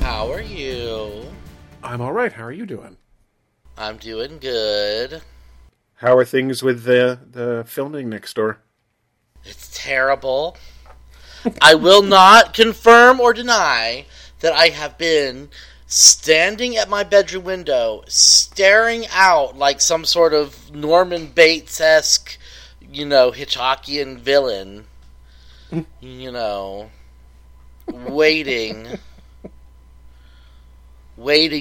how are you? I'm all right. How are you doing? I'm doing good. How are things with the filming next door? It's terrible. I will not confirm or deny that I have been standing at my bedroom window, staring out like some sort of Norman Bates-esque, Hitchcockian villain, waiting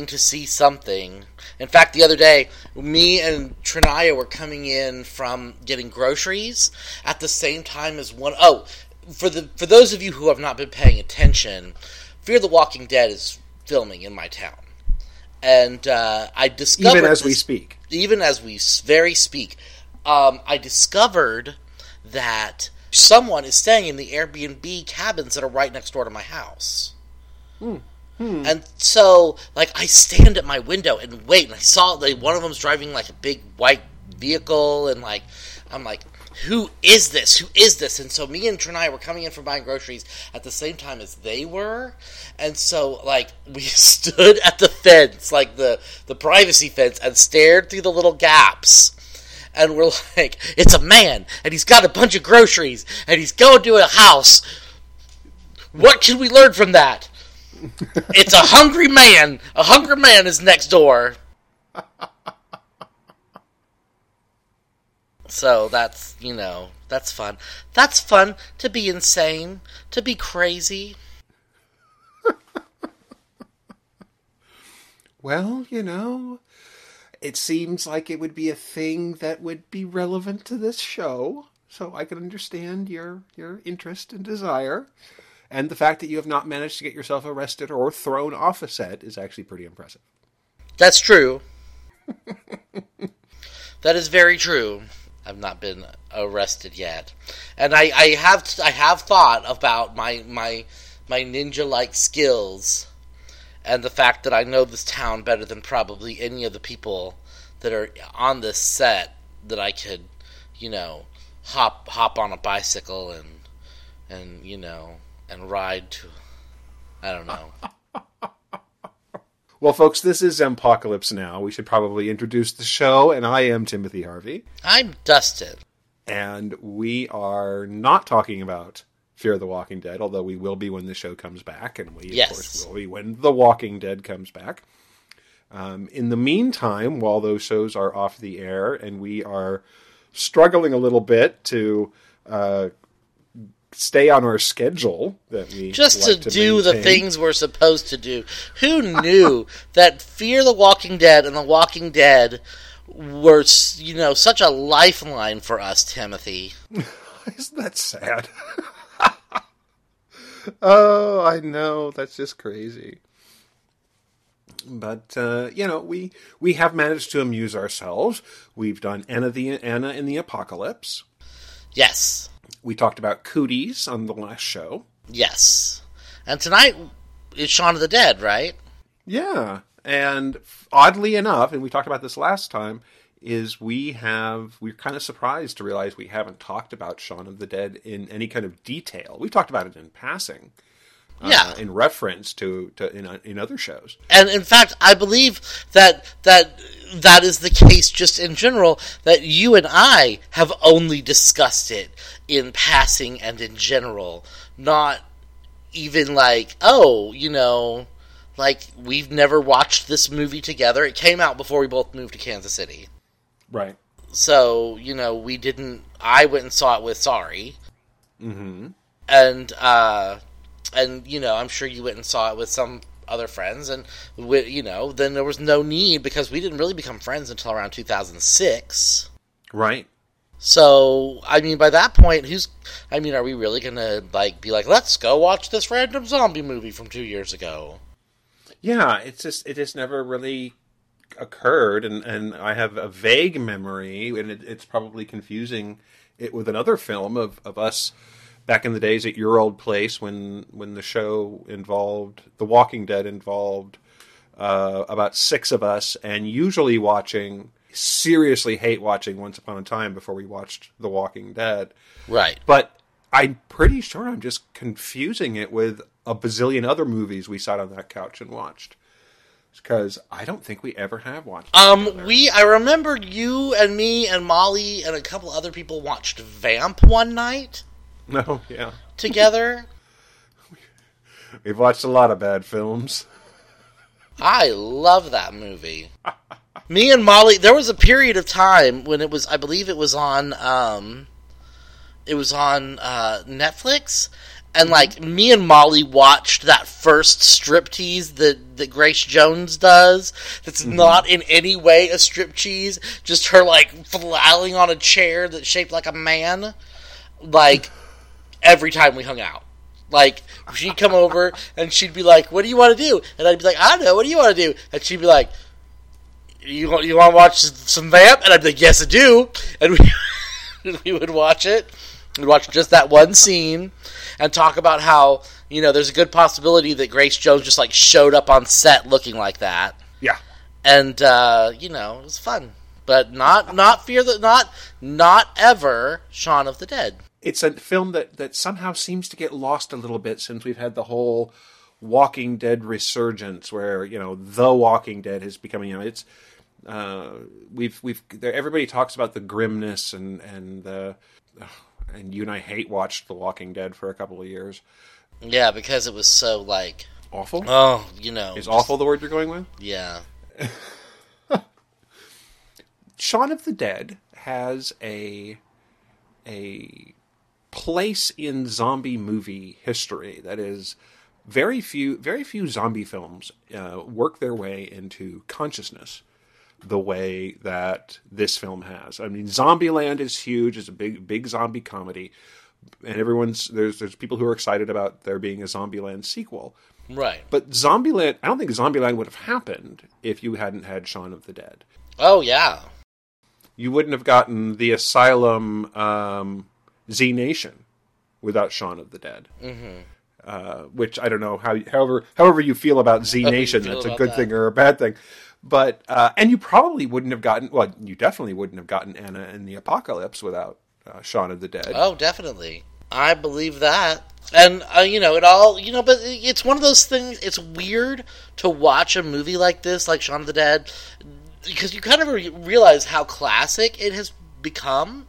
to see something. In fact, the other day, me and Trinaya were coming in from getting groceries at the same time as one... Oh, for those of you who have not been paying attention, Fear the Walking Dead is filming in my town. And I discovered... I discovered that someone is staying in the Airbnb cabins that are right next door to my house. And so, I stand at my window and wait, and I saw one of them's driving, a big white vehicle, and, I'm like, who is this? Who is this? And so me and Trinaya were coming in from buying groceries at the same time as they were, and so, we stood at the fence, the privacy fence, and stared through the little gaps. And we're like, it's a man, and he's got a bunch of groceries, and he's going to a house. What can we learn from that? It's a hungry man. A hungry man is next door. So that's, that's fun. That's fun to be insane, to be crazy. Well, it seems like it would be a thing that would be relevant to this show, so I can understand your interest and desire. And the fact that you have not managed to get yourself arrested or thrown off a set is actually pretty impressive. That's true. That is very true. I've not been arrested yet. And I have thought about my ninja-like skills and the fact that I know this town better than probably any of the people that are on this set, that I could, hop on a bicycle and ride to, I don't know. Well, folks, this is Zompocalypse Now. We should probably introduce the show, and I am Timothy Harvey. I'm Dustin. And we are not talking about Fear the Walking Dead, although we will be when the show comes back, and we, yes, of course, will be when The Walking Dead comes back. In the meantime, while those shows are off the air, and we are struggling a little bit to stay on our schedule that we just like to do maintain the things we're supposed to do. Who knew that Fear the Walking Dead and The Walking Dead were, such a lifeline for us, Timothy? Isn't that sad? Oh, I know. That's just crazy. But, we have managed to amuse ourselves. We've done Anna and the Apocalypse. Yes. We talked about Cooties on the last show. Yes. And tonight is Shaun of the Dead, right? Yeah. And oddly enough, and we talked about this last time, is we're kind of surprised to realize we haven't talked about Shaun of the Dead in any kind of detail. We talked about it in passing, in reference to other shows. And in fact, I believe that is the case just in general, that you and I have only discussed it in passing and in general, not even we've never watched this movie together. It came out before we both moved to Kansas City. Right. So, we didn't... I went and saw it with Sorry. Mm-hmm. And, I'm sure you went and saw it with some other friends. And, then there was no need, because we didn't really become friends until around 2006. Right. So, by that point, are we really going to, be like, let's go watch this random zombie movie from 2 years ago? Yeah, it's just, it just never really occurred, and I have a vague memory, and it's probably confusing it with another film of us back in the days at your old place when the show involved, The Walking Dead involved about six of us, and usually watching, seriously hate watching Once Upon a Time before we watched The Walking Dead. Right. But I'm pretty sure I'm just confusing it with a bazillion other movies we sat on that couch and watched. Because I don't think we ever have watched. I remember you and me and Molly and a couple other people watched Vamp one night. No, yeah. Together. We've watched a lot of bad films. I love that movie. Me and Molly, there was a period of time when it was, I believe it was on, Netflix. And, like, me and Molly watched that first striptease that Grace Jones does. That's not in any way a striptease. Just her, like, flailing on a chair that's shaped like a man. Like, every time we hung out. Like, she'd come over and she'd be like, what do you want to do? And I'd be like, I don't know, what do you want to do? And she'd be like, you want to watch some Vamp? And I'd be like, yes, I do. And we would watch it. We'd watch just that one scene and talk about how, you know, there's a good possibility that Grace Jones just, like, showed up on set looking like that. Yeah. And, you know, it was fun. But not ever Shaun of the Dead. It's a film that somehow seems to get lost a little bit since we've had the whole Walking Dead resurgence where, you know, The Walking Dead is becoming, you know, it's, everybody talks about the grimness and the, and you and I hate watched The Walking Dead for a couple of years. Yeah, because it was so, like... Awful? Oh, you know. Is just... awful the word you're going with? Yeah. Shaun of the Dead has a place in zombie movie history. That is, very few zombie films work their way into consciousness the way that this film has. I mean, Zombieland is huge. It's a big zombie comedy. And there's people who are excited about there being a Zombieland sequel. Right. But Zombieland, I don't think Zombieland would have happened if you hadn't had Shaun of the Dead. Oh, yeah. You wouldn't have gotten the Asylum Z Nation without Shaun of the Dead. Mm-hmm. Which, I don't know, however you feel about Z Nation, that's a good thing or a bad thing. But, and you probably wouldn't have gotten, well, you definitely wouldn't have gotten Anna and the Apocalypse without Shaun of the Dead. Oh, definitely. I believe that. And, you know, it all, you know, but it's one of those things, it's weird to watch a movie like this, like Shaun of the Dead, because you kind of realize how classic it has become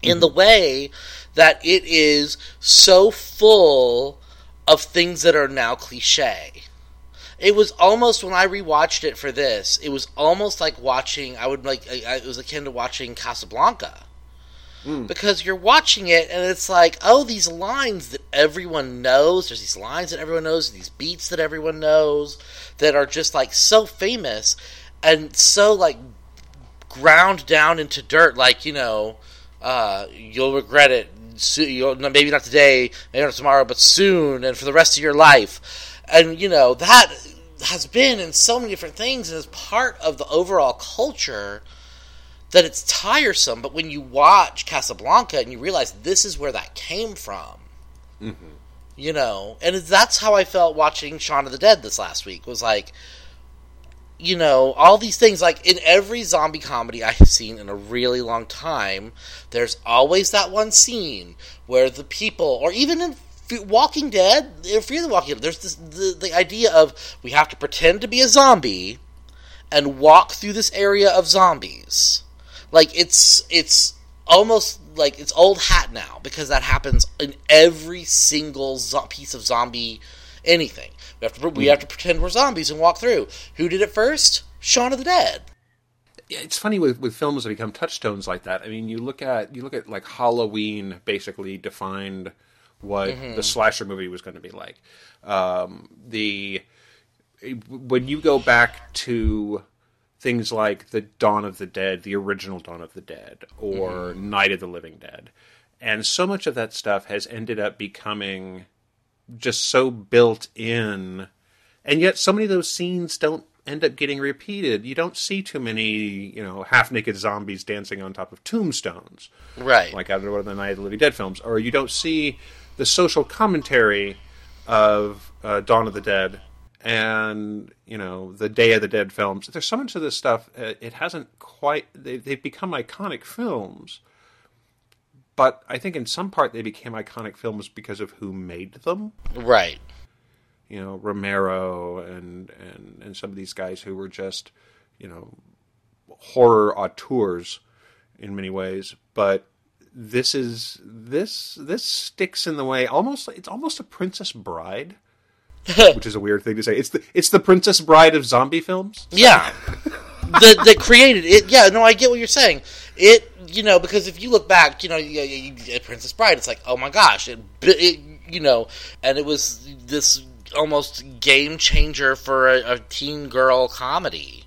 in the way that it is so full of things that are now cliche. It was almost, when I rewatched it for this, it was almost like watching, it was akin to watching Casablanca. Mm. Because you're watching it, and it's like, oh, these lines that everyone knows, there's these lines that everyone knows, these beats that everyone knows, that are just, like, so famous, and so, like, ground down into dirt, like, you know, you'll regret it, maybe not today, maybe not tomorrow, but soon, and for the rest of your life. And, you know, that has been in so many different things and is part of the overall culture that it's tiresome. But when you watch Casablanca and you realize this is where that came from, mm-hmm. you know, and that's how I felt watching Shaun of the Dead this last week, was like, you know, all these things, like in every zombie comedy I've seen in a really long time, there's always that one scene where the people, or even in Walking Dead, Fear the Walking Dead, there's this, the idea of we have to pretend to be a zombie and walk through this area of zombies. Like, it's almost like it's old hat now, because that happens in every single piece of zombie anything. We have to pretend we're zombies and walk through. Who did it first? Shaun of the Dead. It's funny with films that become touchstones like that. I mean, you look at like Halloween basically defined what mm-hmm. the slasher movie was going to be like. When you go back to things like the Dawn of the Dead, the original Dawn of the Dead, or mm-hmm. Night of the Living Dead, and so much of that stuff has ended up becoming just so built in And yet so many of those scenes don't end up getting repeated. You don't see too many, you know, half-naked zombies dancing on top of tombstones. Right. Like out of one of the Night of the Living Dead films. Or you don't see the social commentary of Dawn of the Dead and, you know, the Day of the Dead films. There's so much of this stuff, it hasn't quite... They've become iconic films. But I think in some part they became iconic films because of who made them. Right. You know, Romero and some of these guys who were just, you know, horror auteurs in many ways. But this sticks in the way. It's almost a Princess Bride, which is a weird thing to say. It's the Princess Bride of zombie films. Yeah, that created it. Yeah, no, I get what you're saying. It, you know, because if you look back, you know, Princess Bride, it's like, oh my gosh, it you know, and it was this almost game changer for a teen girl comedy.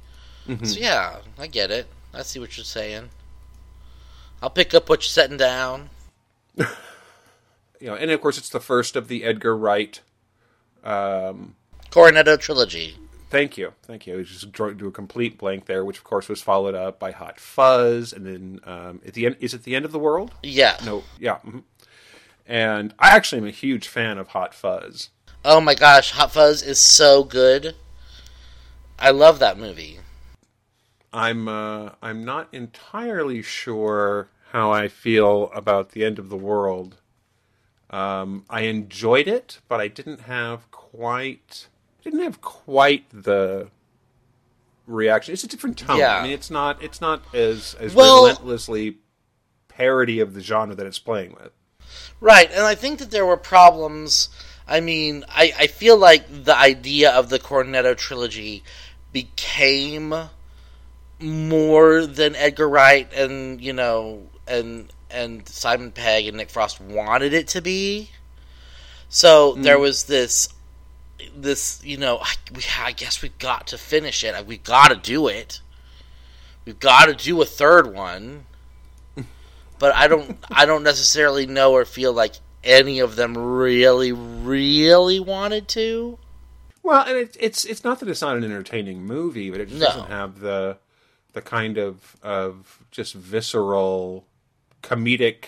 Mm-hmm. So yeah, I get it. I see what you're saying. I'll pick up what you're setting down. You know, and of course it's the first of the Edgar Wright Cornetto Trilogy. Thank you. I just drew a complete blank there, which of course was followed up by Hot Fuzz, and then at the end, is it The End of the World? Yeah. No. Yeah. Mm-hmm. And I actually am a huge fan of Hot Fuzz. Oh my gosh, Hot Fuzz is so good. I love that movie. I'm not entirely sure how I feel about The End of the World. I enjoyed it, but I didn't have quite the reaction. It's a different tone. Yeah. I mean, it's not as relentlessly parody of the genre that it's playing with. Right, and I think that there were problems. I mean, I feel like the idea of the Cornetto Trilogy became more than Edgar Wright and, you know, and Simon Pegg and Nick Frost wanted it to be. So there was this, you know, I guess we've got to finish it. We've got to do it. We've got to do a third one. But I don't necessarily know or feel like any of them really, really wanted to. Well, and it's not that it's not an entertaining movie, but it just doesn't have the kind of just visceral, comedic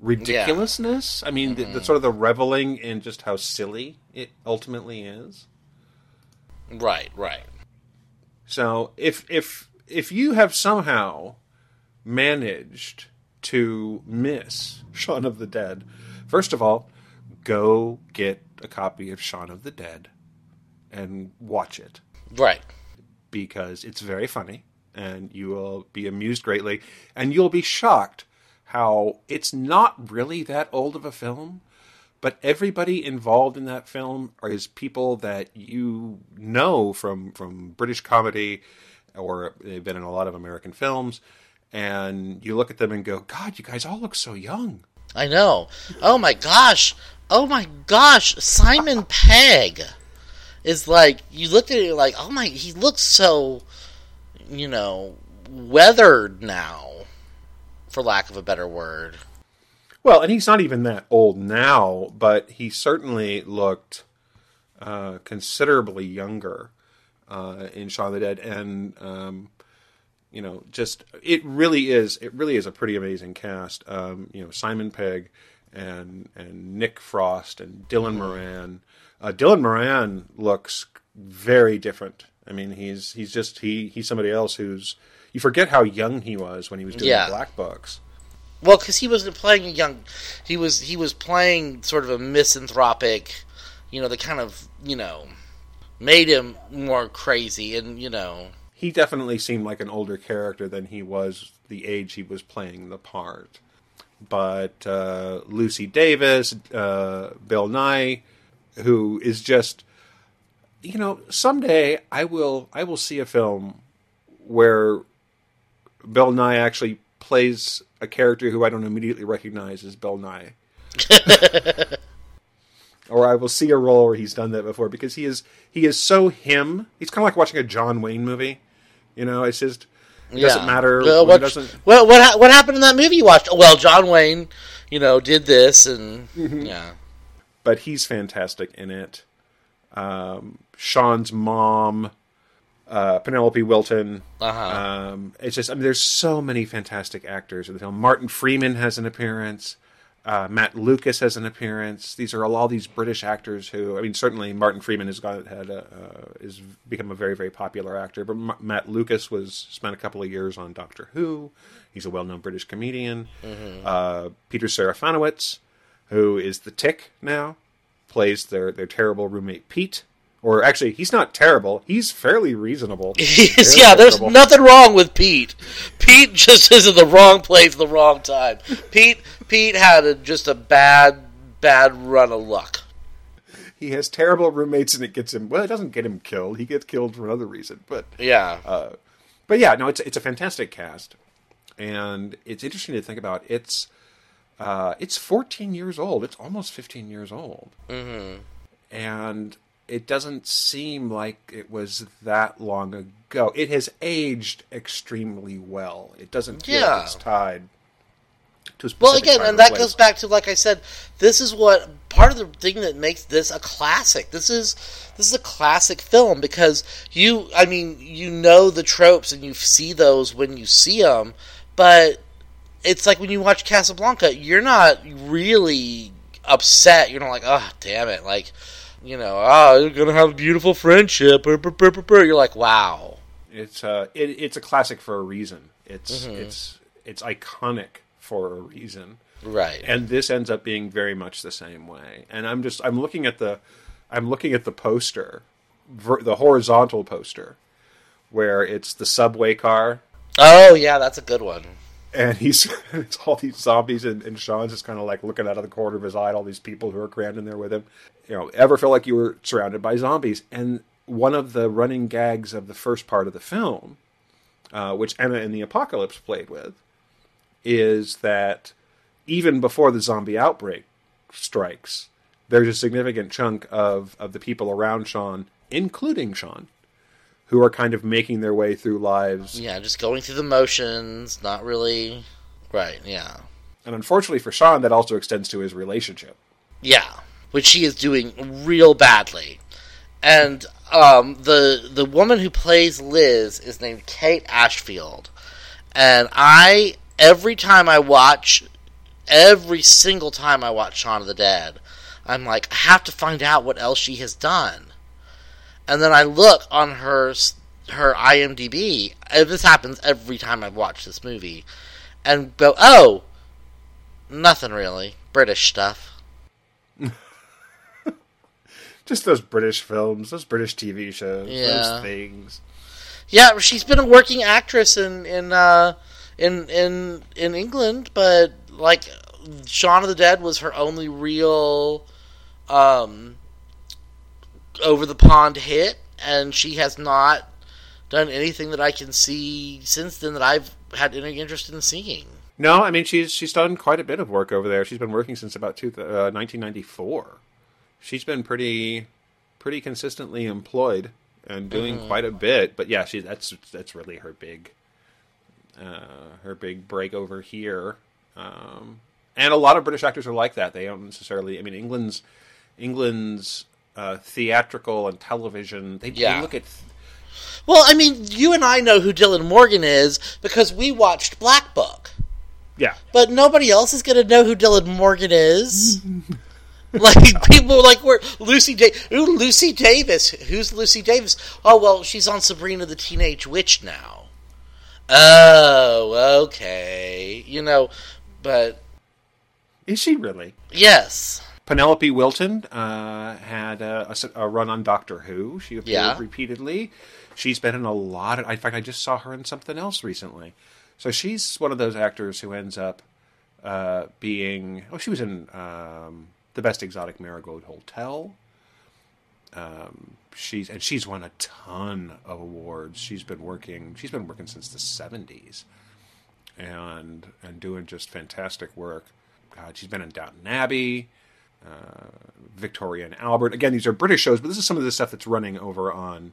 ridiculousness. Yeah. I mean, the sort of the reveling in just how silly it ultimately is. Right. So if you have somehow managed to miss Shaun of the Dead, first of all, go get a copy of Shaun of the Dead and watch it. Right. Because it's very funny, and you will be amused greatly, and you'll be shocked how it's not really that old of a film, but everybody involved in that film is people that you know from British comedy, or they've been in a lot of American films, and you look at them and go, God, you guys all look so young. I know. Oh my gosh. Simon Pegg is like, you looked at it like, oh my, he looks so, you know, weathered now, for lack of a better word. Well, and he's not even that old now, but he certainly looked considerably younger in Shaun of the Dead. And, you know, just, it really is a pretty amazing cast. You know, Simon Pegg and Nick Frost and Dylan Moran. Dylan Moran looks very different. I mean, he's somebody else who's, you forget how young he was when he was doing the Black Box. Well, because he wasn't playing a young, he was playing sort of a misanthropic, you know, that kind of, you know, made him more crazy, and, you know, he definitely seemed like an older character than he was the age he was playing the part. But Lucy Davis, Bill Nye, who is just, you know, someday I will see a film where Bill Nye actually plays a character who I don't immediately recognize as Bill Nye. Or I will see a role where he's done that before, because he is so him. He's kind of like watching a John Wayne movie. You know, it's just, it doesn't matter. What happened in that movie you watched? Oh, well, John Wayne, you know, did this, and yeah. But he's fantastic in it. Shaun's mom, Penelope Wilton. It's just, I mean, there's so many fantastic actors in the film. Martin Freeman has an appearance. Matt Lucas has an appearance. These are all these British actors who, I mean, certainly Martin Freeman has is become a very, very popular actor. But Matt Lucas spent a couple of years on Doctor Who. He's a well-known British comedian. Mm-hmm. Peter Serafinowicz, who is the Tick now, plays their terrible roommate Pete. Or actually, he's not terrible. He's fairly reasonable. There's nothing wrong with Pete. Pete just is in the wrong place at the wrong time. Pete had just a bad run of luck. He has terrible roommates, and it gets him. Well, it doesn't get him killed. He gets killed for another reason. But yeah, it's a fantastic cast, and it's interesting to think about. It's 14 years old. It's almost 15 years old, mm-hmm. and it doesn't seem like it was that long ago. It has aged extremely well. It doesn't feel like it's tied to a specific time and place. Goes back to, like I said, this is what part of the thing that makes this a classic. This is a classic film because you know the tropes and you see those when you see them, but it's like when you watch Casablanca, you're not really upset. You're not like, oh, damn it, like, you're going to have a beautiful friendship. You're like, wow. It's a classic for a reason. It's mm-hmm. it's iconic for a reason. Right. And this ends up being very much the same way. And I'm looking at the poster, the horizontal poster, where it's the subway car. Oh, yeah, that's a good one. And it's all these zombies, and Shaun's just kind of like looking out of the corner of his eye at all these people who are crammed in there with him. Ever feel like you were surrounded by zombies? And one of the running gags of the first part of the film, which Anna and the Apocalypse played with, is that even before the zombie outbreak strikes, there's a significant chunk of the people around Shaun, including Shaun, who are kind of making their way through lives. Yeah, just going through the motions, not really... Right, yeah. And unfortunately for Shaun, that also extends to his relationship. Yeah, which he is doing real badly. And the woman who plays Liz is named Kate Ashfield. And every single time I watch Shaun of the Dead, I'm like, I have to find out what else she has done. And then I look on her IMDb, and this happens every time I've watched this movie, and go, oh, nothing really. British stuff. Just those British films, those British TV shows, those things. Yeah, she's been a working actress in England, but, like, Shaun of the Dead was her only real... over the pond hit, and she has not done anything that I can see since then that I've had any interest in seeing. No, I mean, she's done quite a bit of work over there. She's been working since about 1994. She's been pretty consistently employed and doing quite a bit. But yeah, that's really her big break over here. And a lot of British actors are like that. They don't necessarily. I mean, England's theatrical and television. They look at... Well, I mean, you and I know who Dylan Moran is because we watched Black Book. Yeah. But nobody else is going to know who Dylan Moran is. People like, we're Lucy Davis. Who's Lucy Davis? Oh, well, she's on Sabrina the Teenage Witch now. Oh, okay. But... Is she really? Yes. Penelope Wilton had a run on Doctor Who. She appeared repeatedly. She's been in a lot of... In fact, I just saw her in something else recently. So she's one of those actors who ends up being... Oh, she was in The Best Exotic Marigold Hotel. She's won a ton of awards. She's been working since the 70s and doing just fantastic work. God, she's been in Downton Abbey... Victoria and Albert. Again, these are British shows, but this is some of the stuff that's running over on,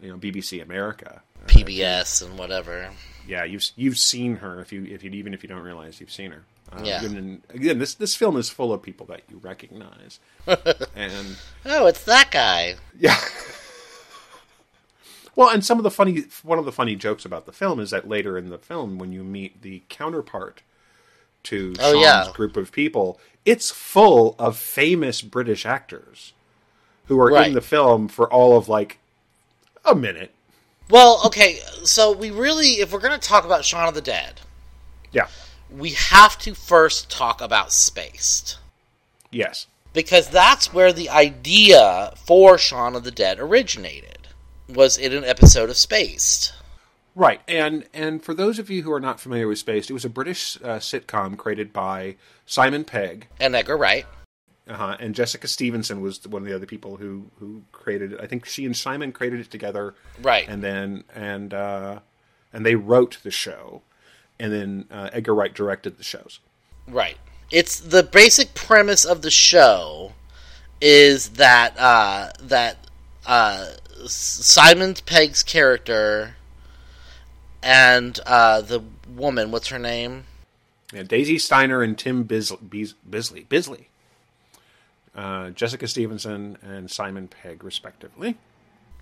BBC America, PBS, and whatever. Yeah, you've seen her if you don't realize you've seen her. Yeah. Again, this film is full of people that you recognize. And oh, it's that guy. Yeah. Well, and one of the funny jokes about the film is that later in the film, when you meet the counterpart to Sean's group of people, it's full of famous British actors who are in the film for all of like a minute. Well, okay, so if we're going to talk about Shaun of the Dead, we have to first talk about Spaced. Yes. Because that's where the idea for Shaun of the Dead originated, was in an episode of Spaced. Right, and for those of you who are not familiar with Spaced, it was a British sitcom created by Simon Pegg. And Edgar Wright. And Jessica Stevenson was one of the other people who created it. I think she and Simon created it together. Right. And they wrote the show. And then Edgar Wright directed the shows. Right. It's the basic premise of the show is that Simon Pegg's character and the woman, what's her name? Yeah, Daisy Steiner and Tim Bisley. Jessica Stevenson and Simon Pegg, respectively.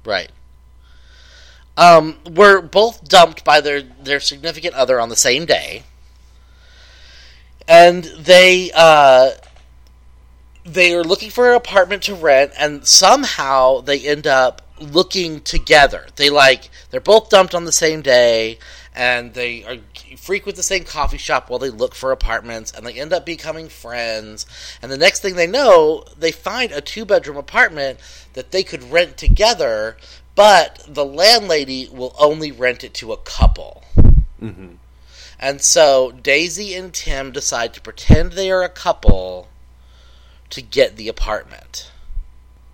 Right. Were both dumped by their significant other on the same day. And they are looking for an apartment to rent, and somehow they end up looking together. They're both dumped on the same day, and they frequent the same coffee shop while they look for apartments, and they end up becoming friends. And the next thing they know, they find a 2-bedroom apartment that they could rent together, but the landlady will only rent it to a couple. Mm-hmm. And so Daisy and Tim decide to pretend they are a couple to get the apartment.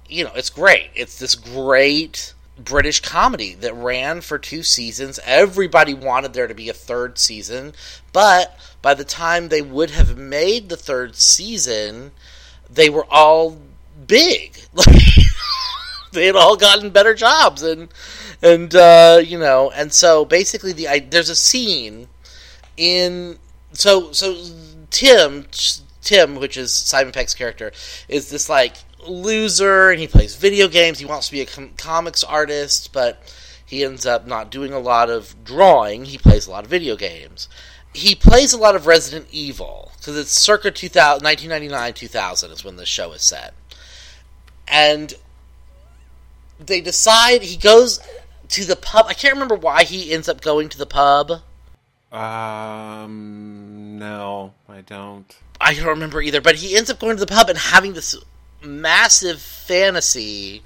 You know, it's great. It's this great British comedy that ran for 2 seasons. Everybody wanted there to be a 3rd season, but by the time they would have made the 3rd season, they were all big. They had all gotten better jobs, and so basically there's a scene in so Tim, which is Simon Pegg's character, is this like loser, and he plays video games. He wants to be a comics artist, but he ends up not doing a lot of drawing. He plays a lot of video games. He plays a lot of Resident Evil, because it's circa 1999-2000 is when the show is set. And they decide he goes to the pub. I can't remember why he ends up going to the pub. No, I don't. I don't remember either, but he ends up going to the pub and having this massive fantasy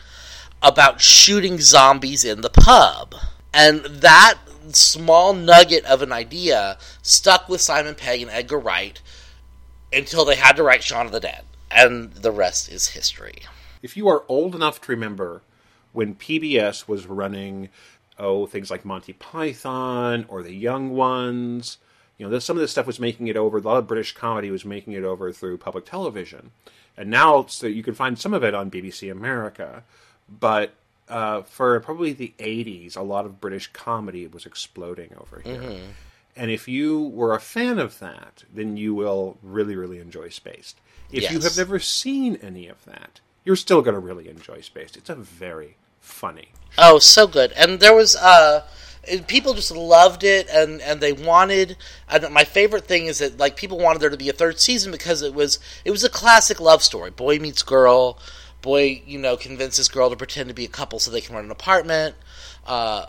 about shooting zombies in the pub. And that small nugget of an idea stuck with Simon Pegg and Edgar Wright until they had to write Shaun of the Dead. And the rest is history. If you are old enough to remember when PBS was running, things like Monty Python or The Young Ones, you know, some of this stuff was making it over. A lot of British comedy was making it over through public television. And now so you can find some of it on BBC America. But for probably the 80s, a lot of British comedy was exploding over here. Mm-hmm. And if you were a fan of that, then you will really, really enjoy Spaced. If you have never seen any of that, you're still going to really enjoy Spaced. It's a very funny show. Oh, so good. And there was... people just loved it, and they wanted... And my favorite thing is that like people wanted there to be a 3rd season because it was a classic love story. Boy meets girl. Boy, convinces girl to pretend to be a couple so they can rent an apartment.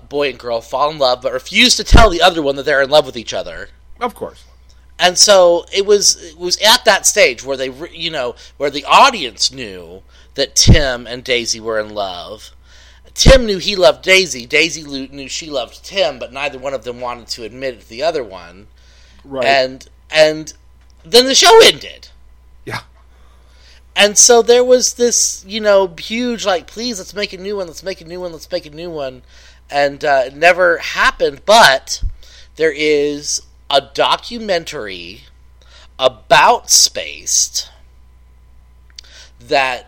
Boy and girl fall in love, but refuse to tell the other one that they're in love with each other. Of course. And so it was at that stage where they where the audience knew that Tim and Daisy were in love. Tim knew he loved Daisy. Daisy knew she loved Tim, but neither one of them wanted to admit it to the other one. Right. And then the show ended. Yeah. And so there was this, huge, please, let's make a new one, let's make a new one, let's make a new one. And it never happened, but there is a documentary about Spaced that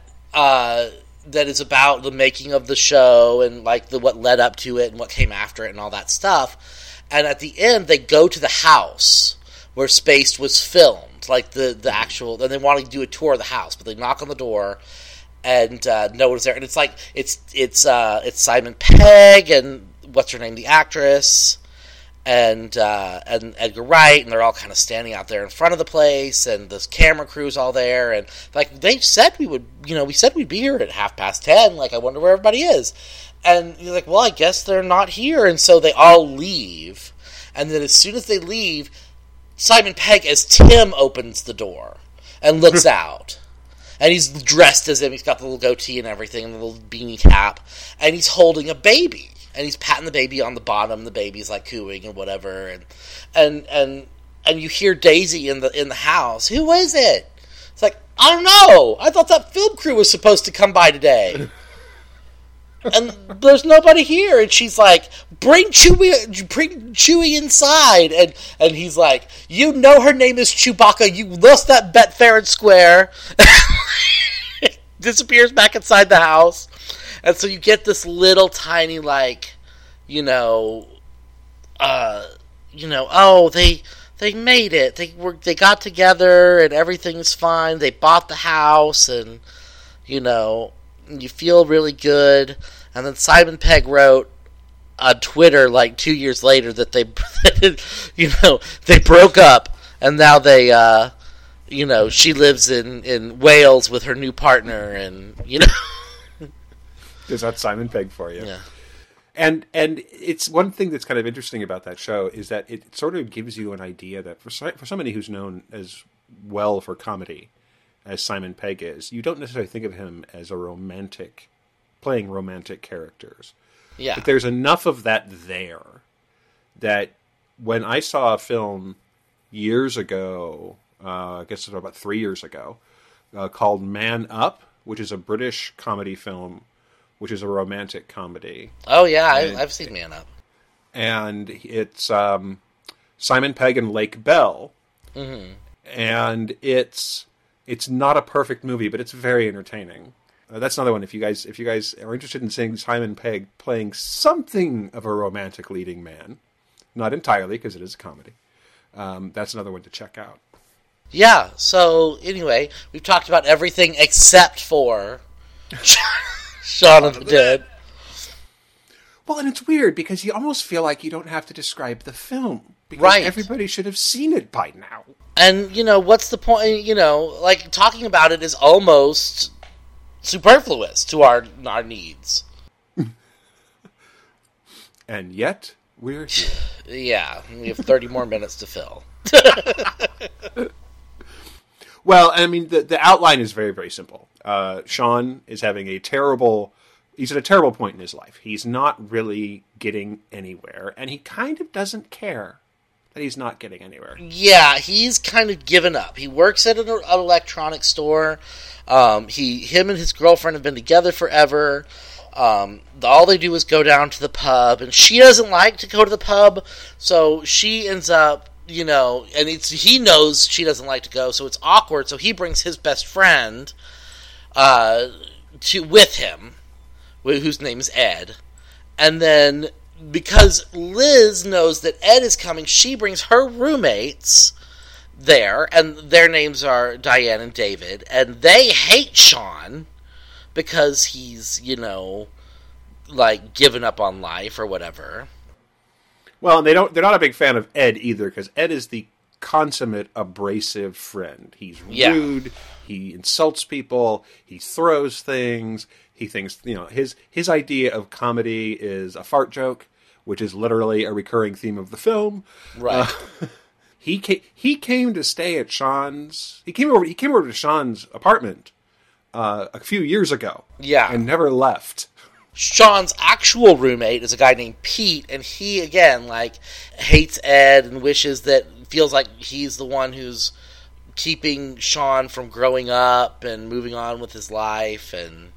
is about the making of the show and what led up to it and what came after it and all that stuff. And at the end, they go to the house where Spaced was filmed. to like the actual, then they want to do a tour of the house, but they knock on the door and no one's there, and it's like it's Simon Pegg and what's her name, the actress, and Edgar Wright, and they're all kind of standing out there in front of the place, and this camera crew's all there, and like they said we would, you know, we said we'd be here at 10:30. Like, I wonder where everybody is. And you're like, well, I guess they're not here, and so they all leave. And then as soon as they leave, Simon Pegg as Tim opens the door and looks out. And he's dressed as him. He's got the little goatee and everything and the little beanie cap. And he's holding a baby. And he's patting the baby on the bottom. The baby's like cooing and whatever. And you hear Daisy in the house. Who is it? It's like, I don't know. I thought that film crew was supposed to come by today. And there's nobody here, and she's like, "Bring Chewie inside," and he's like, "You know her name is Chewbacca. You lost that bet fair and square." Disappears back inside the house, and so you get this little tiny, like, oh, they made it. They got together, and everything's fine. They bought the house, and you feel really good. And then Simon Pegg wrote on Twitter like 2 years later that they broke up, and now they she lives in Wales with her new partner, and Is that Simon Pegg for you? Yeah. And it's one thing that's kind of interesting about that show is that it sort of gives you an idea that for somebody who's known as well for comedy as Simon Pegg is, you don't necessarily think of him as playing romantic characters. Yeah. But there's enough of that there that when I saw a film years ago, I guess it was about 3 years ago, called Man Up, which is a British comedy film, which is a romantic comedy. Oh, yeah, I've seen Man Up. And it's Simon Pegg and Lake Bell. Mm-hmm. And It's not a perfect movie, but it's very entertaining. That's another one. If you guys are interested in seeing Simon Pegg playing something of a romantic leading man, not entirely because it is a comedy, that's another one to check out. Yeah. So anyway, we've talked about everything except for Shaun of the Dead. Well, and it's weird because you almost feel like you don't have to describe the film. Because everybody should have seen it by now. And, what's the point? Like, talking about it is almost superfluous to our needs. And yet, we're here. Yeah, we have 30 more minutes to fill. Well, I mean, the outline is very, very simple. Shaun is having he's at a terrible point in his life. He's not really getting anywhere, and he kind of doesn't care that he's not getting anywhere. Yeah, he's kind of given up. He works at an electronics store. Him and his girlfriend have been together forever. All they do is go down to the pub, and she doesn't like to go to the pub, so she ends up, and he knows she doesn't like to go, so it's awkward, so he brings his best friend with him, whose name is Ed. And then, because Liz knows that Ed is coming, she brings her roommates there, and their names are Diane and David, and they hate Shaun because he's, like, given up on life or whatever. Well, and they're not a big fan of Ed either, because Ed is the consummate abrasive friend. He's rude, he insults people, he throws things, he thinks, his idea of comedy is a fart joke, which is literally a recurring theme of the film. Right. He came to stay at Shaun's. He came over to Shaun's apartment a few years ago. Yeah. And never left. Shaun's actual roommate is a guy named Pete, and he again hates Ed and feels like he's the one who's keeping Shaun from growing up and moving on with his life. And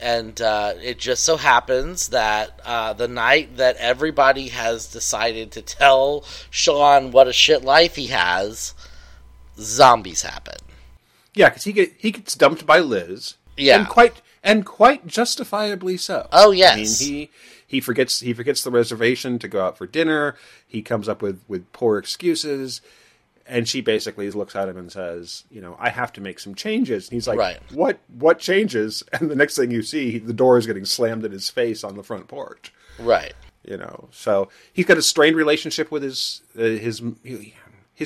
it just so happens that the night that everybody has decided to tell Shaun what a shit life he has, zombies happen. Yeah, because he gets dumped by Liz. Yeah, and quite justifiably so. Oh yes, I mean, he forgets the reservation to go out for dinner. He comes up with poor excuses. And she basically looks at him and says, you know, I have to make some changes. And he's like, right. What changes? And the next thing you see, the door is getting slammed in his face on the front porch. Right. You know, so he's got a strained relationship with his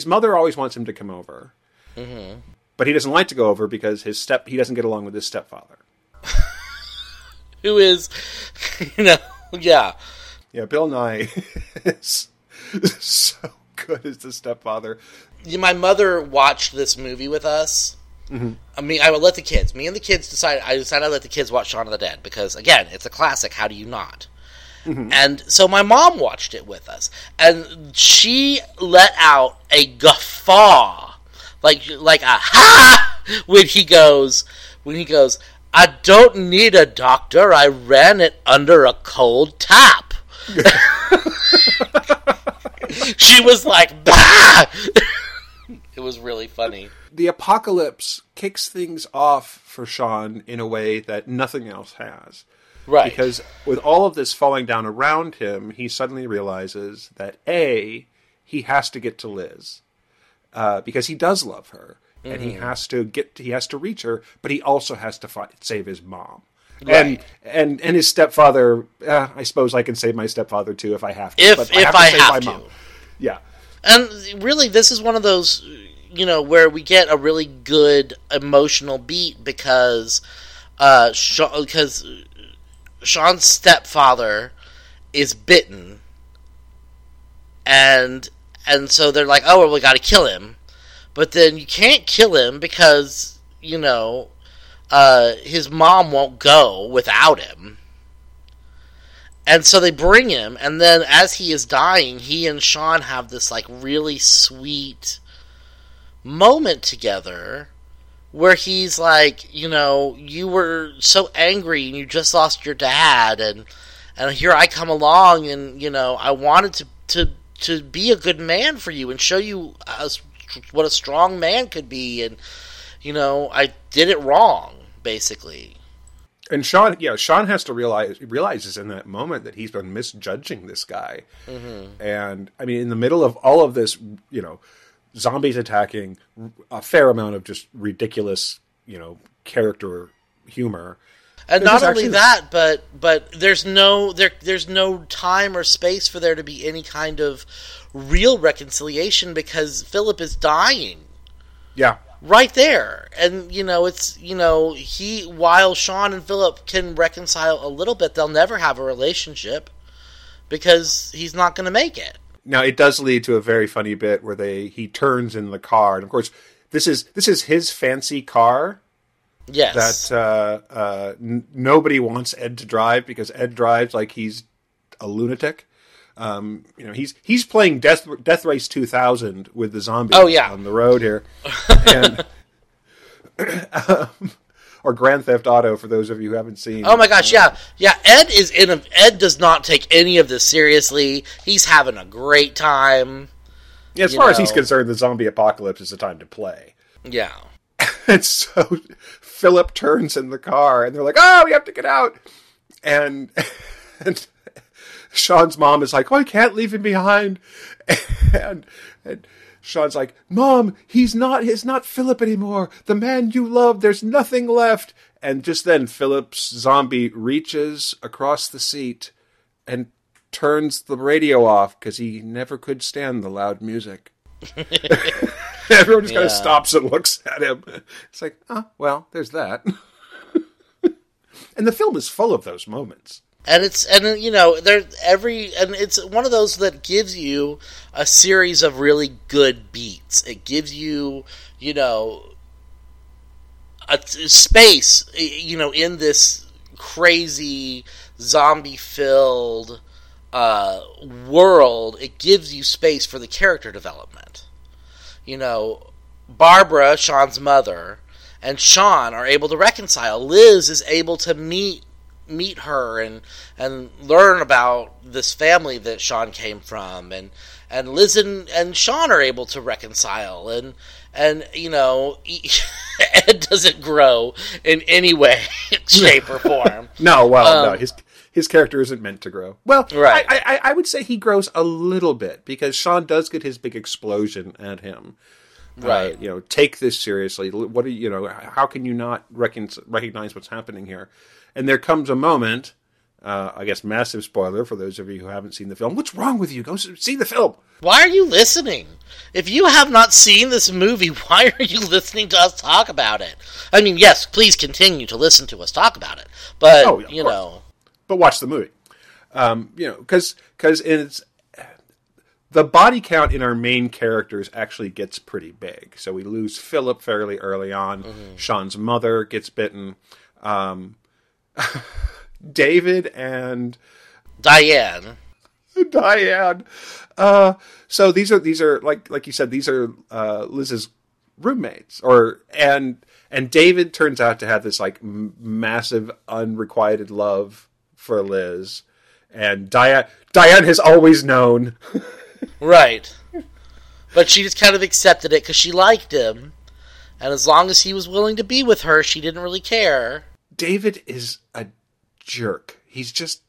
mother always wants him to come over. Mm-hmm. But he doesn't like to go over because he doesn't get along with his stepfather. Who is, you know, yeah. Yeah, Bill Nye is so good as the stepfather. Yeah, my mother watched this movie with us. Mm-hmm. I mean, I would let the kids. Me and the kids decided I'd let the kids watch Shaun of the Dead because, again, it's a classic. How do you not? Mm-hmm. And so my mom watched it with us. And she let out a guffaw. Like a ha! When he goes, I don't need a doctor. I ran it under a cold tap. She was like, bah! It was really funny. The apocalypse kicks things off for Shaun in a way that nothing else has. Right. Because with all of this falling down around him, he suddenly realizes that, A, he has to get to Liz. Because he does love her. Mm-hmm. And he has to reach her, but he also has to save his mom. Right. And his stepfather, I suppose I can save my stepfather too if I have to. If I have to. Mom. Yeah. And really, this is one of those, you know, where we get a really good emotional beat because Shaun's stepfather is bitten. And so they're like, oh, well, we got to kill him. But then you can't kill him because, you know, his mom won't go without him. And so they bring him, and then as he is dying, he and Shaun have this, like, really sweet moment together where he's like, you know, you were so angry and you just lost your dad, and here I come along and, you know, I wanted to be a good man for you and show you what a strong man could be, and, you know, I did it wrong, basically. And Shaun has to realizes in that moment that he's been misjudging this guy. Mm-hmm. And, I mean, in the middle of all of this, you know, zombies attacking, a fair amount of just ridiculous, you know, character humor. And not only that, but there's no time or space for there to be any kind of real reconciliation because Philip is dying. Yeah. Right there. And, you know, it's, you know, while Shaun and Philip can reconcile a little bit, they'll never have a relationship because he's not going to make it. Now, it does lead to a very funny bit where he turns in the car. And, of course, this is his fancy car. Yes. That nobody wants Ed to drive because Ed drives like he's a lunatic. You know, he's playing Death Race 2000 with the zombies on the road here, and, or Grand Theft Auto for those of you who haven't seen. Oh my gosh, yeah. Ed does not take any of this seriously. He's having a great time. Yeah, as far as he's concerned, the zombie apocalypse is the time to play. Yeah. And so Philip turns in the car, and they're like, "Oh, we have to get out!" And Shaun's mom is like, "Oh, I can't leave him behind." And Shaun's like, "Mom, he's not Philip anymore. The man you love, there's nothing left." And just then, Philip's zombie reaches across the seat and turns the radio off because he never could stand the loud music. Everyone just kind of stops and looks at him. It's like, oh, well, there's that. And the film is full of those moments. And you know, and it's one of those that gives you a series of really good beats. It gives you, you know, a space, you know, in this crazy zombie-filled world. It gives you space for the character development. You know, Barbara, Shaun's mother, and Shaun are able to reconcile. Liz is able to meet her and learn about this family that Shaun came from, and Liz and Shaun are able to reconcile, and you know, Ed doesn't grow in any way, shape, or form. No, well, no, his his character isn't meant to grow. Well, right. I would say he grows a little bit, because Shaun does get his big explosion at him. Right. Take this seriously. What are you, how can you not recognize what's happening here? And there comes a moment, I guess massive spoiler for those of you who haven't seen the film. What's wrong with you? Go see the film. Why are you listening? If you have not seen this movie, why are you listening to us talk about it? I mean, yes, please continue to listen to us talk about it. But, But watch the movie. Because it's... The body count in our main characters actually gets pretty big. So we lose Philip fairly early on. Mm-hmm. Sean's mother gets bitten. David and Diane. So these are like you said, these are Liz's roommates, and David turns out to have this massive unrequited love for Liz, and Diane has always known. Right. But she just kind of accepted it because she liked him. And as long as he was willing to be with her, she didn't really care. David is a jerk. He's just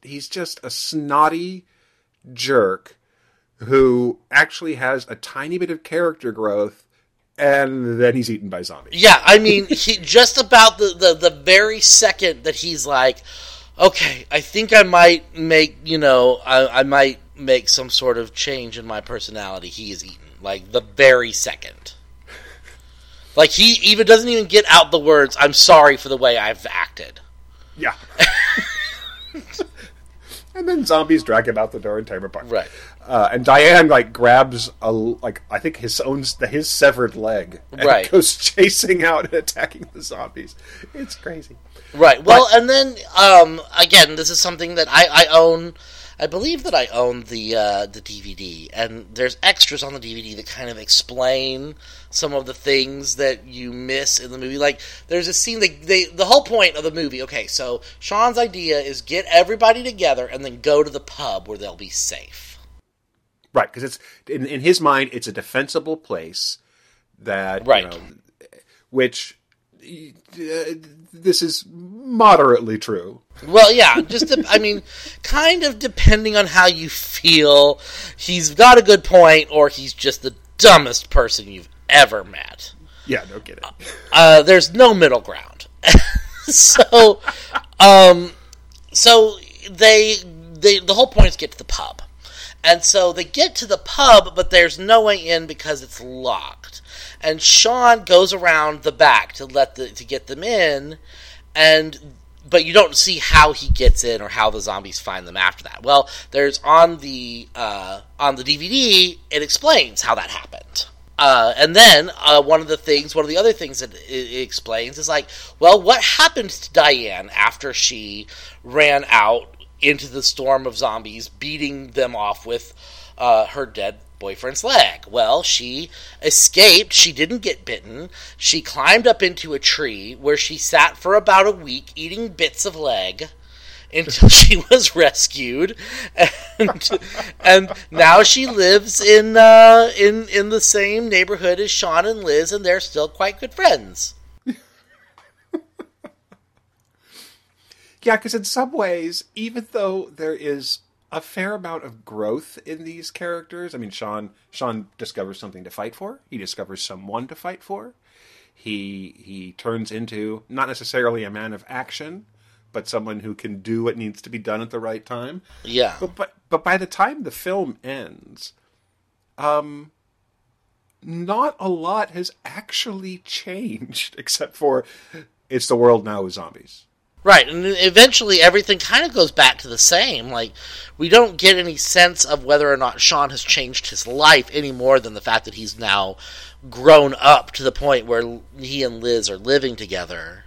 a snotty jerk who actually has a tiny bit of character growth, and then he's eaten by zombies. Yeah, I mean, he just about the very second that he's like, okay, I think I might make, I might make some sort of change in my personality, he is eaten. The very second. He even doesn't even get out the words, I'm sorry for the way I've acted. Yeah. And then zombies drag him out the door and tear him apart. Right. And Diane, grabs, I think his severed leg. And right. Goes chasing out and attacking the zombies. It's crazy. Right. Well, and then, again, this is something that I own... I believe that I own the DVD, and there's extras on the DVD that kind of explain some of the things that you miss in the movie. There's a scene that the whole point of the movie, okay, so Sean's idea is get everybody together and then go to the pub where they'll be safe. Right, because it's in his mind, it's a defensible place that, right. Which... this is moderately true. Well, yeah, kind of depending on how you feel, he's got a good point, or he's just the dumbest person you've ever met. Yeah, no kidding. There's no middle ground. So they the whole point is get to the pub. And so they get to the pub, but there's no way in because it's locked. And Sean goes around the back to get them in, but you don't see how he gets in or how the zombies find them after that. Well, there's on the DVD, it explains how that happened. And then one of the other things that it explains is what happened to Diane after she ran out into the storm of zombies, beating them off with her dead boyfriend's leg. Well, she escaped. She didn't get bitten. She climbed up into a tree where she sat for about a week eating bits of leg until she was rescued. And now she lives in the same neighborhood as Sean and Liz, and they're still quite good friends. Yeah, because in some ways, even though there is a fair amount of growth in these characters, Sean discovers something to fight for. He discovers someone to fight for. He turns into not necessarily a man of action, but someone who can do what needs to be done at the right time. Yeah. But by the time the film ends, not a lot has actually changed, except for it's the world now with zombies. Right, and eventually everything kind of goes back to the same. We don't get any sense of whether or not Sean has changed his life any more than the fact that he's now grown up to the point where he and Liz are living together.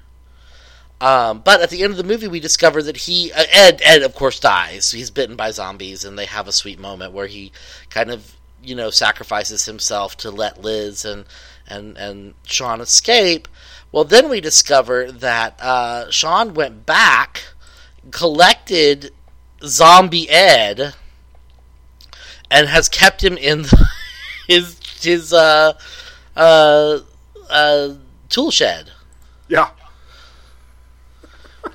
But at the end of the movie, we discover that Ed, of course, dies. He's bitten by zombies, and they have a sweet moment where he kind of, sacrifices himself to let Liz and Sean escape. Well, then we discover that Sean went back, collected Zombie Ed, and has kept him in his tool shed. Yeah.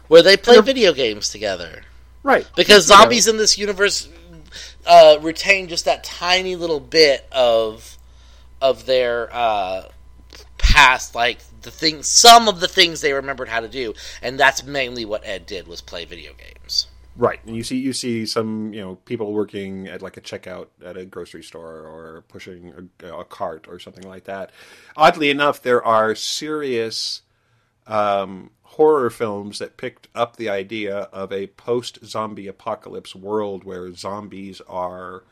Where they play video games together. Right. Because zombies in this universe retain just that tiny little bit of their past, like the things, some of the things they remembered how to do, and that's mainly what Ed did was play video games. Right, and you see some people working at like a checkout at a grocery store or pushing a cart or something like that. Oddly enough, there are serious horror films that picked up the idea of a post-zombie apocalypse world where zombies are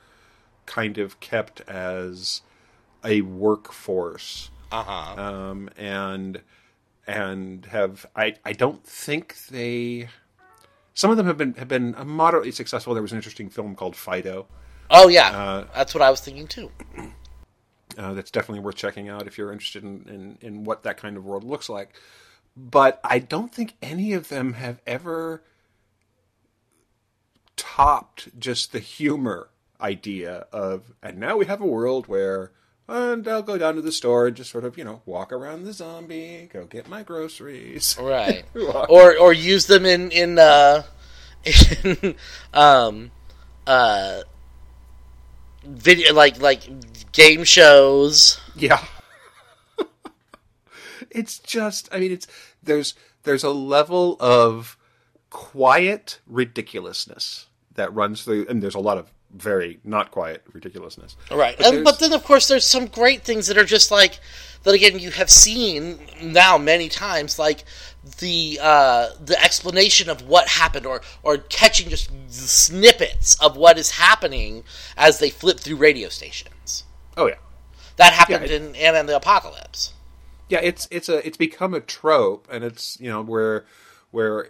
kind of kept as a workforce, and have I don't think they. Some of them have been moderately successful. There was an interesting film called Fido. Oh, yeah. That's what I was thinking, too. That's definitely worth checking out if you're interested in what that kind of world looks like. But I don't think any of them have ever topped just the humor idea of, and now we have a world where, and I'll go down to the store and just sort of, walk around the zombie, go get my groceries. Right. or use them in video, like game shows. Yeah. It's just, there's a level of quiet ridiculousness that runs through, and there's a lot of very not quiet ridiculousness. All right. But then, of course, there's some great things that are just like, that again, you have seen now many times, like the explanation of what happened or catching just snippets of what is happening as they flip through radio stations. Oh, yeah. That happened in Anna and the Apocalypse. Yeah, it's become a trope, and it's, where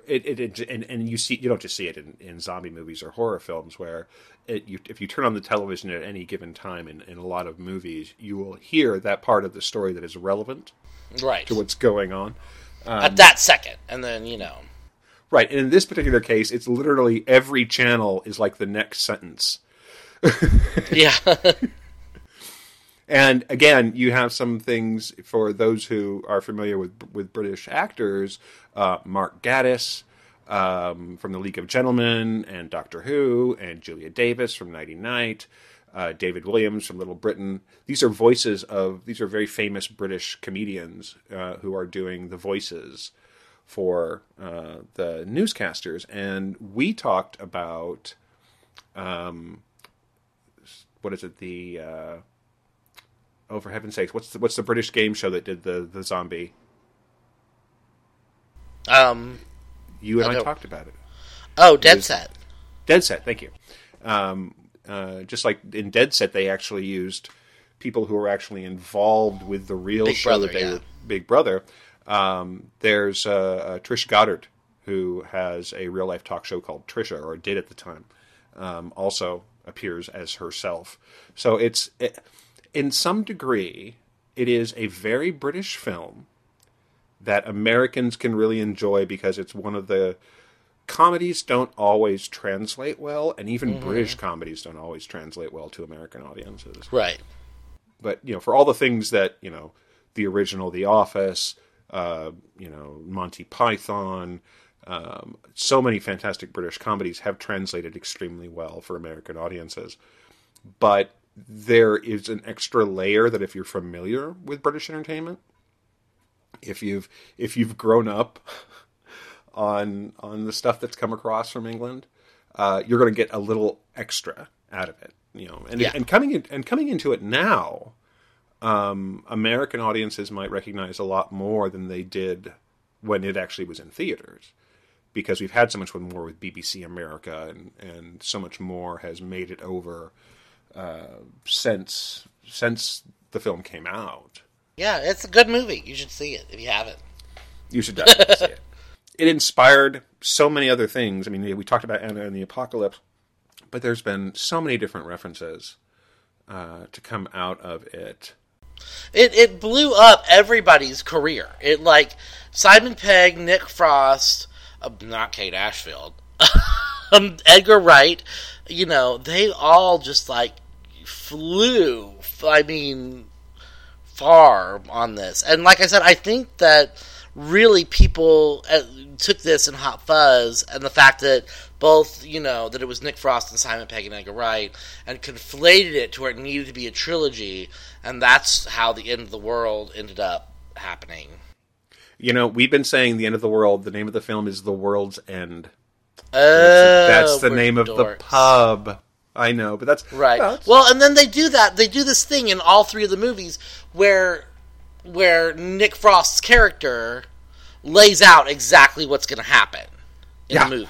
it you see, you don't just see it in zombie movies or horror films, where if you turn on the television at any given time in a lot of movies, you will hear that part of the story that is relevant to what's going on. At that second, and then, Right, and in this particular case, it's literally every channel is like the next sentence. Yeah. And again, you have some things for those who are familiar with British actors, Mark Gatiss from The League of Gentlemen and Doctor Who, and Julia Davis from Nighty Night, David Williams from Little Britain. These are these are very famous British comedians who are doing the voices for the newscasters. And we talked about, what is it, the... Oh, for heaven's sakes! What's the British game show that did the zombie? I talked about it. Oh, Deadset. Deadset, thank you. Just like in Deadset, they actually used people who were actually involved with the real Big show Brother, that they were Big Brother. There's Trish Goddard, who has a real life talk show called Trisha, or did at the time. Also appears as herself. So it's. In some degree, it is a very British film that Americans can really enjoy because it's one of the... Comedies don't always translate well, and even British comedies don't always translate well to American audiences. Right. But, for all the things that, the original The Office, Monty Python, so many fantastic British comedies have translated extremely well for American audiences. But... there is an extra layer that if you're familiar with British entertainment, if you've grown up on the stuff that's come across from England, you're going to get a little extra out of it, And coming into it now, American audiences might recognize a lot more than they did when it actually was in theaters, because we've had so much more with BBC America, and so much more has made it over. Since the film came out. Yeah, it's a good movie. You should see it if you haven't. You should definitely see it. It inspired so many other things. I mean, we talked about Anna and the Apocalypse, but there's been so many different references to come out of it. It blew up everybody's career. It, like, Simon Pegg, Nick Frost, not Kate Ashfield, Edgar Wright, they all just, like, flew, far on this. And like I said, I think that really people took this in Hot Fuzz, and the fact that both, you know, that it was Nick Frost and Simon Pegg and Edgar Wright, and conflated it to where it needed to be a trilogy, and that's how the end of the world ended up happening. You know, we've been saying the end of the world, the name of the film is The World's End. Oh, that's the name of the pub. I know, but that's... Right. Well, and then they do that. They do this thing in all three of the movies where Nick Frost's character lays out exactly what's going to happen in the movie.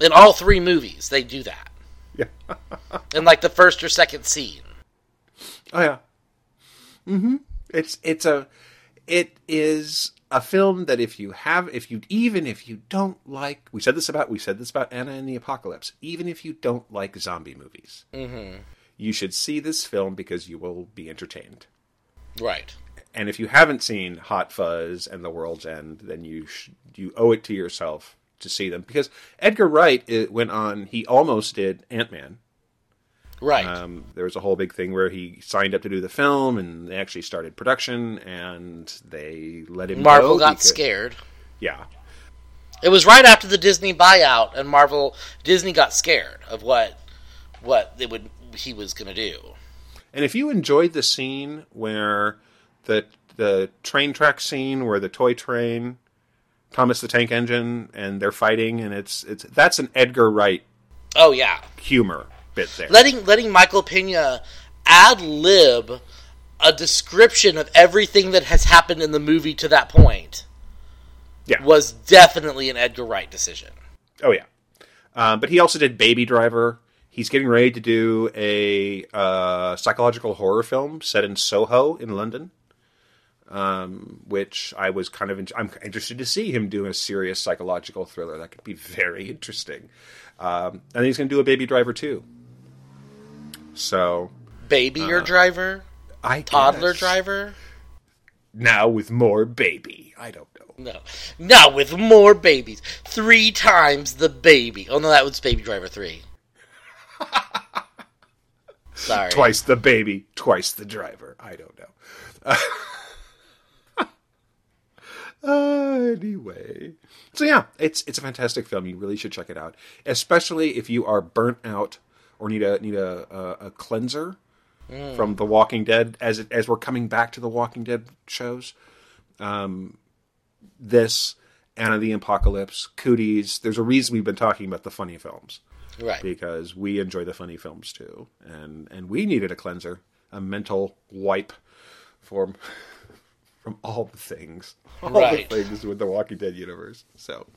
In all three movies, they do that. Yeah. In, like, the first or second scene. Oh, yeah. Mm-hmm. It is a film that if you don't like, we said this about Anna and the Apocalypse, even if you don't like zombie movies, mm-hmm. you should see this film because you will be entertained. Right. And if you haven't seen Hot Fuzz and The World's End, then you owe it to yourself to see them, because Edgar Wright went on. He almost did Ant-Man. Right. There was a whole big thing where he signed up to do the film, and they actually started production, and they let him go. Marvel got scared. Yeah. It was right after the Disney buyout, and Disney got scared of what he was going to do. And if you enjoyed the scene where the train track scene where the toy train, Thomas the Tank Engine, and they're fighting, and that's an Edgar Wright. Oh yeah. Humor. There. Letting Michael Pena ad-lib a description of everything that has happened in the movie to that point was definitely an Edgar Wright decision. Oh, yeah. But he also did Baby Driver. He's getting ready to do a psychological horror film set in Soho in London, which I was kind of... I'm interested to see him do a serious psychological thriller. That could be very interesting. And he's going to do a Baby Driver, too. So, babier driver, toddler driver. Now with more baby, I don't know. No, now with more babies, 3 times the baby. Oh no, that was Baby Driver 3. Sorry, twice the baby, twice the driver. I don't know. Anyway, so yeah, it's a fantastic film. You really should check it out, especially if you are burnt out. Or need a cleanser from The Walking Dead as we're coming back to The Walking Dead shows. This, Anna the Apocalypse, Cooties. There's a reason we've been talking about the funny films, right? Because we enjoy the funny films too, and we needed a cleanser, a mental wipe from all the things with The Walking Dead universe. So,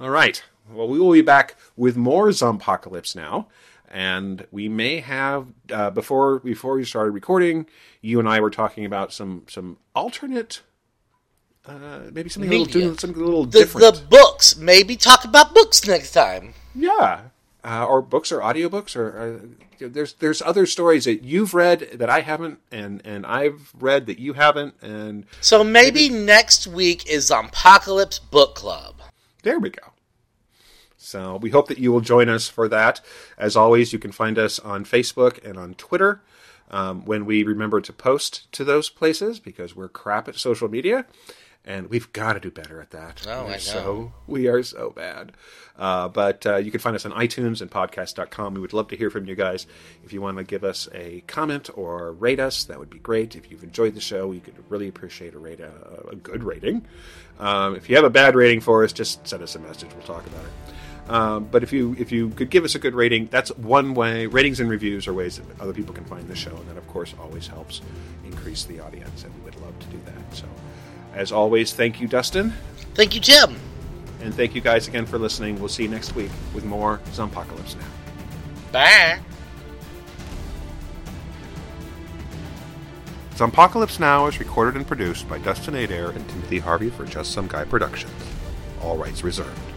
all right. Well, we will be back with more Zompocalypse Now. And we may have, before we started recording, you and I were talking about some alternate, maybe something media. Something a little different. The books. Maybe talk about books next time. Yeah. Or books or audiobooks. Or there's other stories that you've read that I haven't, and I've read that you haven't. And so maybe next week is Zompocalypse Book Club. There we go. So we hope that you will join us for that. As always, you can find us on Facebook and on Twitter when we remember to post to those places, because we're crap at social media, and we've got to do better at that. Oh, I know. We are so bad. But you can find us on iTunes and podcast.com. We would love to hear from you guys. If you want to give us a comment or rate us, that would be great. If you've enjoyed the show, we could really appreciate a good rating. If you have a bad rating for us, just send us a message. We'll talk about it. But if you could give us a good rating, that's one way. Ratings and reviews are ways that other people can find the show, and that, of course, always helps increase the audience, and we would love to do that. So, as always, thank you, Dustin. Thank you, Jim. And thank you guys again for listening. We'll see you next week with more Zompocalypse Now. Bye. Zompocalypse Now is recorded and produced by Dustin Adair and Timothy Harvey for Just Some Guy Productions. All rights reserved.